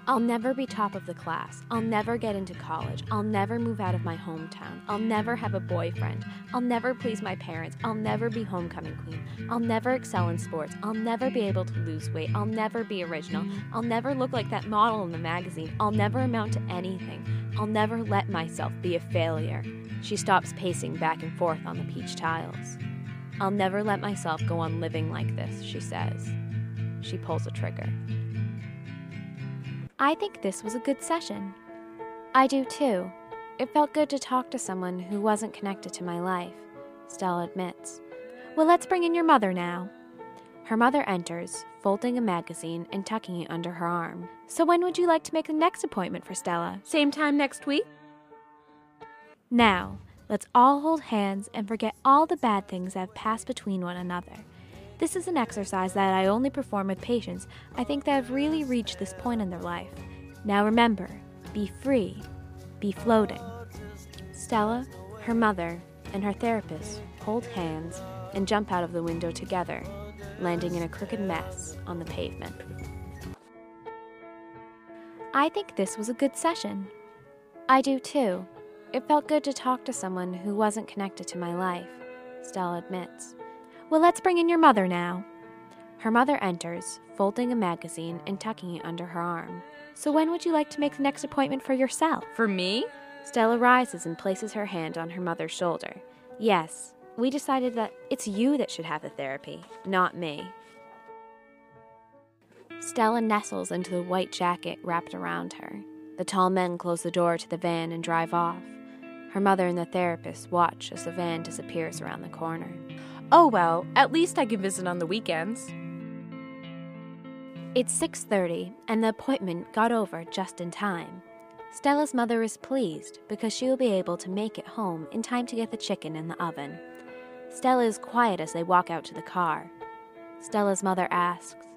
I'll never be top of the class. I'll never get into college. I'll never move out of my hometown. I'll never have a boyfriend. I'll never please my parents. I'll never be homecoming queen. I'll never excel in sports. I'll never be able to lose weight. I'll never be original. I'll never look like that model in the magazine. I'll never amount to anything. I'll never let myself be a failure. She stops pacing back and forth on the peach tiles. I'll never let myself go on living like this, she says. She pulls a trigger. I think this was a good session. I do too. It felt good to talk to someone who wasn't connected to my life, Stella admits. Well, let's bring in your mother now. Her mother enters, folding a magazine and tucking it under her arm. So when would you like to make the next appointment for Stella? Same time next week? Now, let's all hold hands and forget all the bad things that have passed between one another. This is an exercise that I only perform with patients I think that have really reached this point in their life. Now remember, be free, be floating. Stella, her mother, and her therapist hold hands and jump out of the window together, landing in a crooked mess on the pavement. I think this was a good session. I do too. It felt good to talk to someone who wasn't connected to my life, Stella admits. Well, let's bring in your mother now. Her mother enters, folding a magazine and tucking it under her arm. So when would you like to make the next appointment for yourself? For me? Stella rises and places her hand on her mother's shoulder. Yes, we decided that it's you that should have the therapy, not me. Stella nestles into the white jacket wrapped around her. The tall men close the door to the van and drive off. Her mother and the therapist watch as the van disappears around the corner. Oh well, at least I can visit on the weekends. It's six thirty, and the appointment got over just in time. Stella's mother is pleased because she will be able to make it home in time to get the chicken in the oven. Stella is quiet as they walk out to the car. Stella's mother asks,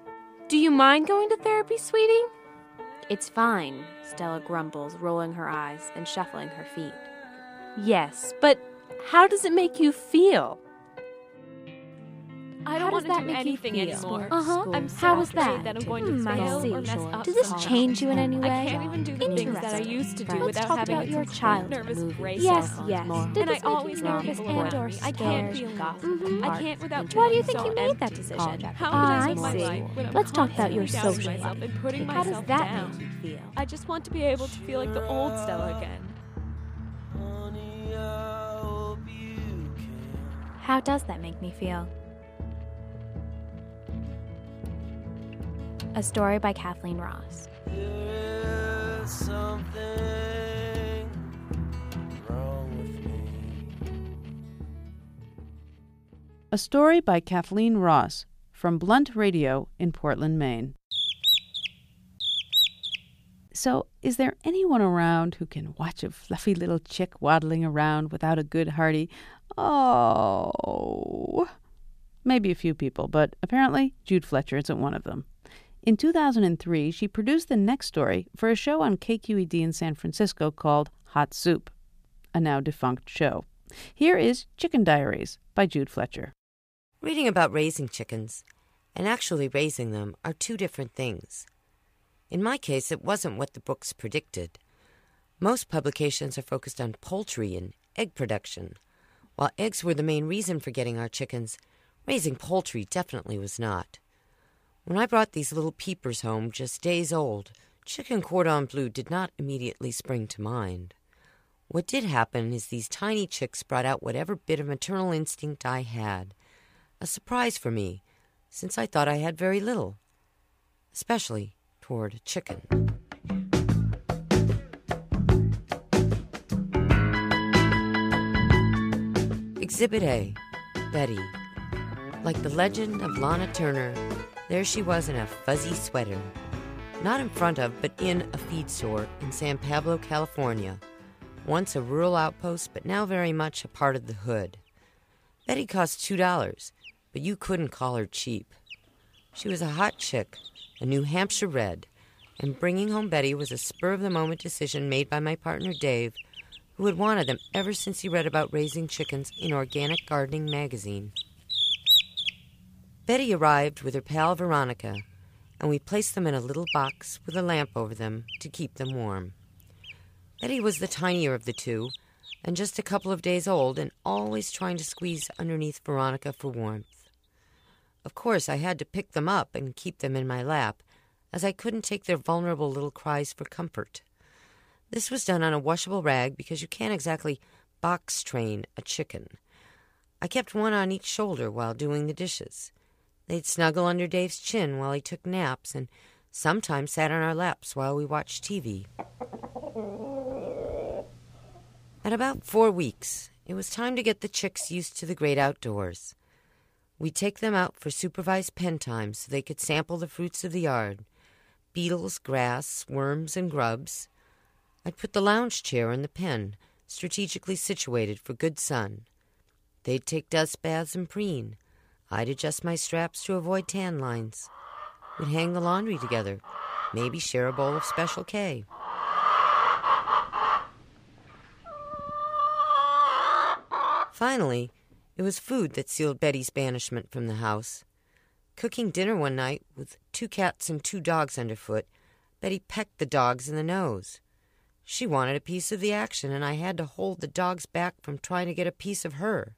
"Do you mind going to therapy, sweetie?" "It's fine," Stella grumbles, rolling her eyes and shuffling her feet. "Yes, but how does it make you feel?" I don't How does want to that do make you feel? Anymore. Uh-huh. I'm so How was that? that I'm going to hmm, fail or mess up. Does this change you in any way? I can't even do the things that I used to do Let's without talk having about your child nervous race. Yes, yes. Did and this I always nervous and or scared? I can't feel gossip. Mm-hmm. I can't without. Why do you think you made that decision? How could I see. Let's talk about your social life. How does that make you feel? I just want to be able to feel like the old Stella again. How does that make me feel? A story by Kathleen Ross. There is something wrong with me. A story by Kathleen Ross from Blunt Radio in Portland, Maine. So, is there anyone around who can watch a fluffy little chick waddling around without a good hearty, oh? Maybe a few people, but apparently Jude Fletcher isn't one of them. In two thousand three, she produced the next story for a show on K Q E D in San Francisco called Hot Soup, a now-defunct show. Here is Chicken Diaries by Jude Fletcher. Reading about raising chickens and actually raising them are two different things. In my case, it wasn't what the books predicted. Most publications are focused on poultry and egg production. While eggs were the main reason for getting our chickens, raising poultry definitely was not. When I brought these little peepers home just days old, chicken cordon bleu did not immediately spring to mind. What did happen is these tiny chicks brought out whatever bit of maternal instinct I had, a surprise for me, since I thought I had very little, especially toward chicken. Exhibit A, Betty. Like the legend of Lana Turner, there she was in a fuzzy sweater, not in front of, but in a feed store in San Pablo, California, once a rural outpost, but now very much a part of the hood. Betty cost two dollars, but you couldn't call her cheap. She was a hot chick, a New Hampshire red, and bringing home Betty was a spur-of-the-moment decision made by my partner Dave, who had wanted them ever since he read about raising chickens in Organic Gardening magazine. Betty arrived with her pal Veronica, and we placed them in a little box with a lamp over them to keep them warm. Betty was the tinier of the two, and just a couple of days old, and always trying to squeeze underneath Veronica for warmth. Of course, I had to pick them up and keep them in my lap, as I couldn't take their vulnerable little cries for comfort. This was done on a washable rag, because you can't exactly box train a chicken. I kept one on each shoulder while doing the dishes. They'd snuggle under Dave's chin while he took naps, and sometimes sat on our laps while we watched T V. At about four weeks, it was time to get the chicks used to the great outdoors. We'd take them out for supervised pen time so they could sample the fruits of the yard, beetles, grass, worms, and grubs. I'd put the lounge chair in the pen, strategically situated for good sun. They'd take dust baths and preen. I'd adjust my straps to avoid tan lines. We'd hang the laundry together, maybe share a bowl of Special K. Finally, it was food that sealed Betty's banishment from the house. Cooking dinner one night with two cats and two dogs underfoot, Betty pecked the dogs in the nose. She wanted a piece of the action, and I had to hold the dogs back from trying to get a piece of her.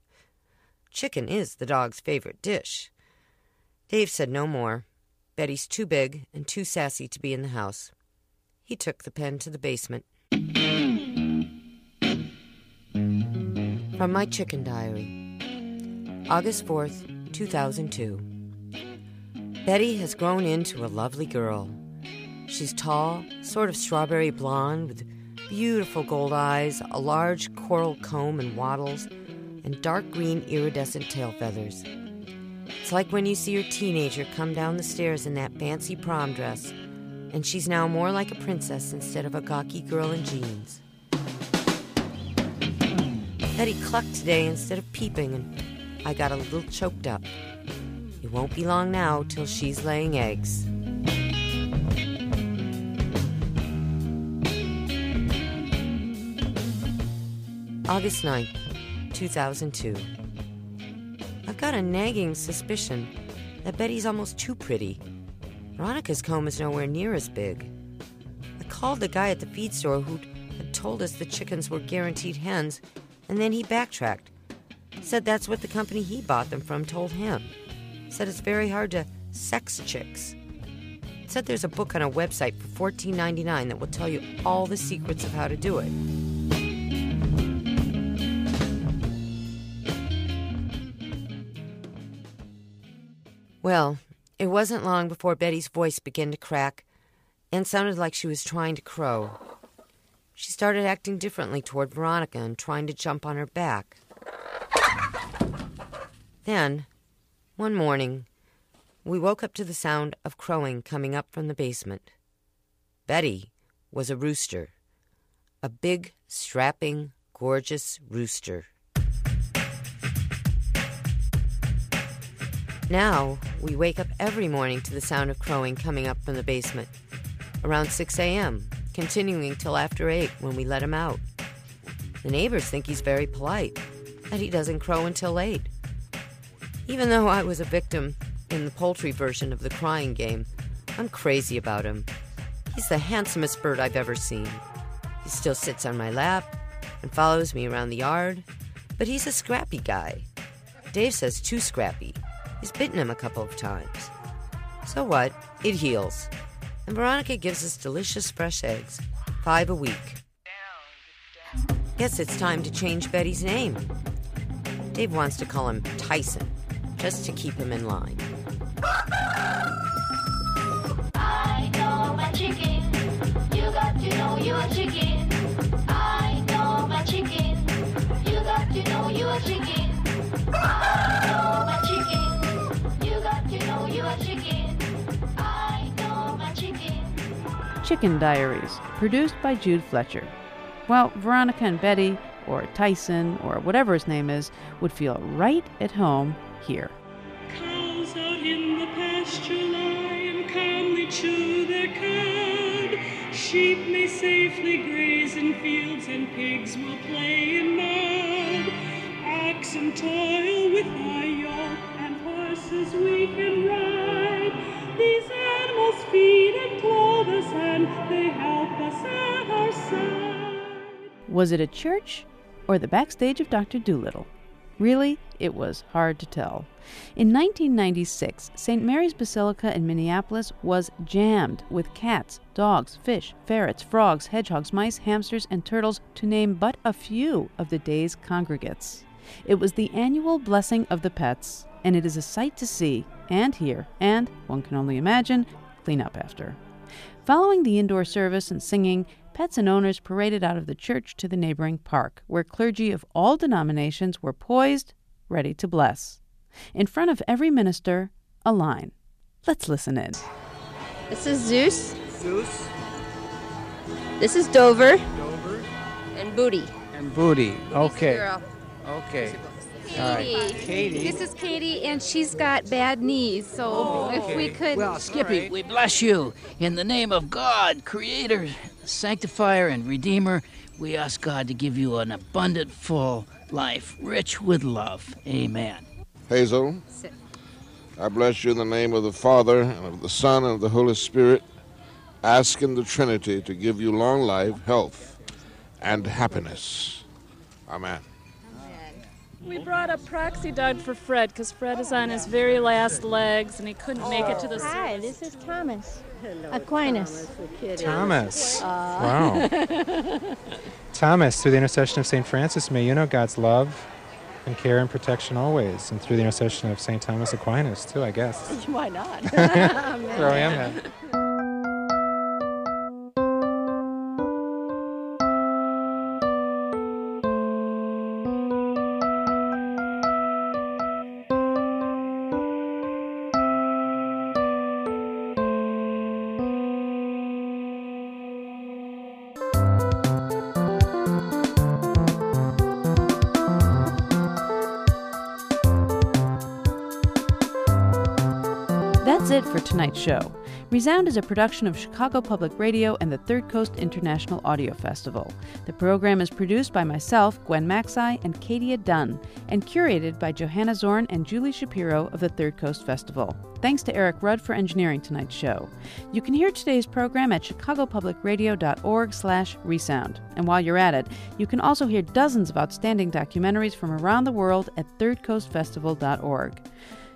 Chicken is the dog's favorite dish. Dave said no more. Betty's too big and too sassy to be in the house. He took the pen to the basement. From my chicken diary, August fourth, two thousand two. Betty has grown into a lovely girl. She's tall, sort of strawberry blonde, with beautiful gold eyes, a large coral comb and wattles, and dark green iridescent tail feathers. It's like when you see your teenager come down the stairs in that fancy prom dress, and she's now more like a princess instead of a gawky girl in jeans. Betty clucked today instead of peeping, and I got a little choked up. It won't be long now till she's laying eggs. August ninth, two thousand two. I've got a nagging suspicion that Betty's almost too pretty. Veronica's comb is nowhere near as big. I called the guy at the feed store who had told us the chickens were guaranteed hens, and then he backtracked. Said that's what the company he bought them from told him. Said it's very hard to sex chicks. Said there's a book on a website for fourteen ninety-nine that will tell you all the secrets of how to do it. Well, it wasn't long before Betty's voice began to crack and sounded like she was trying to crow. She started acting differently toward Veronica and trying to jump on her back. Then, one morning, we woke up to the sound of crowing coming up from the basement. Betty was a rooster. A big, strapping, gorgeous rooster. Now, we wake up every morning to the sound of crowing coming up from the basement. Around six a.m., continuing till after eight when we let him out. The neighbors think he's very polite, that he doesn't crow until late. Even though I was a victim in the poultry version of the crying game, I'm crazy about him. He's the handsomest bird I've ever seen. He still sits on my lap and follows me around the yard, but he's a scrappy guy. Dave says too scrappy. He's bitten him a couple of times. So what? It heals. And Veronica gives us delicious fresh eggs, five a week. Guess it's time to change Betty's name. Dave wants to call him Tyson, just to keep him in line. I know my chicken. You got to know you're chicken. I know my chicken. You got to know you're chicken. I know my chicken. You got to know you're chicken. Chicken Diaries, produced by Jude Fletcher. Well, Veronica and Betty, or Tyson, or whatever his name is, would feel right at home here. Cows out in the pasture lie and calmly chew their cud. Sheep may safely graze in fields and pigs will play in mud. Oxen toil with a yoke and horses. horses we can ride. These animals feed and clothe us, and they help us at our side. Was it a church or the backstage of Doctor Dolittle? Really, it was hard to tell. In nineteen ninety-six, Saint Mary's Basilica in Minneapolis was jammed with cats, dogs, fish, ferrets, frogs, hedgehogs, mice, hamsters, and turtles, to name but a few of the day's congregates. It was the annual blessing of the pets, and it is a sight to see and hear and, one can only imagine, clean up after. Following the indoor service and singing, pets and owners paraded out of the church to the neighboring park, where clergy of all denominations were poised, ready to bless. In front of every minister, a line. Let's listen in. This is Zeus. Zeus. This is Dover. Dover. And Booty. And Booty. Okay. Okay. Katie. All right. Katie. This is Katie, and she's got bad knees, so oh, if okay. we could... Well, Skippy, right. we bless you. In the name of God, Creator, Sanctifier, and Redeemer, we ask God to give you an abundant, full life, rich with love. Amen. Hazel, Sit. I bless you in the name of the Father, and of the Son, and of the Holy Spirit, asking the Trinity to give you long life, health, and happiness. Amen. We brought a proxy dog for Fred, because Fred is on his very last legs, and he couldn't make it to the service. Hi, this is Thomas Aquinas. Thomas. Wow. Thomas, through the intercession of Saint Francis, may you know God's love and care and protection always, and through the intercession of Saint Thomas Aquinas, too, I guess. Why not? Throw him at. That's it for tonight's show. ReSound is a production of Chicago Public Radio and the Third Coast International Audio Festival. The program is produced by myself, Gwen Maxey, and Katia Dunn, and curated by Johanna Zorn and Julie Shapiro of the Third Coast Festival. Thanks to Eric Rudd for engineering tonight's show. You can hear today's program at chicago public radio dot org slash resound. And while you're at it, you can also hear dozens of outstanding documentaries from around the world at third coast festival dot org.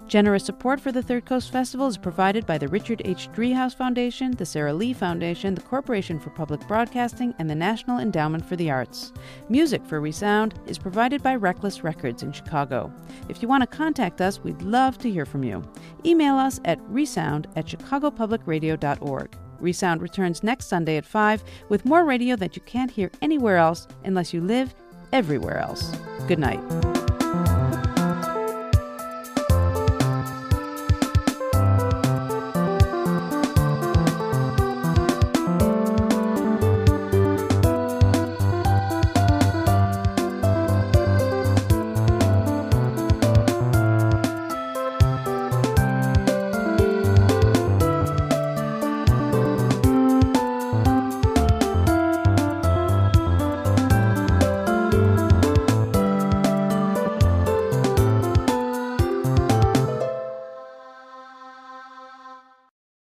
Generous support for the Third Coast Festival is provided by the Richard H. Driehaus Foundation, the Sara Lee Foundation, the Corporation for Public Broadcasting, and the National Endowment for the Arts. Music for ReSound is provided by Reckless Records in Chicago. If you want to contact us, we'd love to hear from you. Email us at resound at chicago public radio dot org. ReSound returns next Sunday at five with more radio that you can't hear anywhere else unless you live everywhere else. Good night.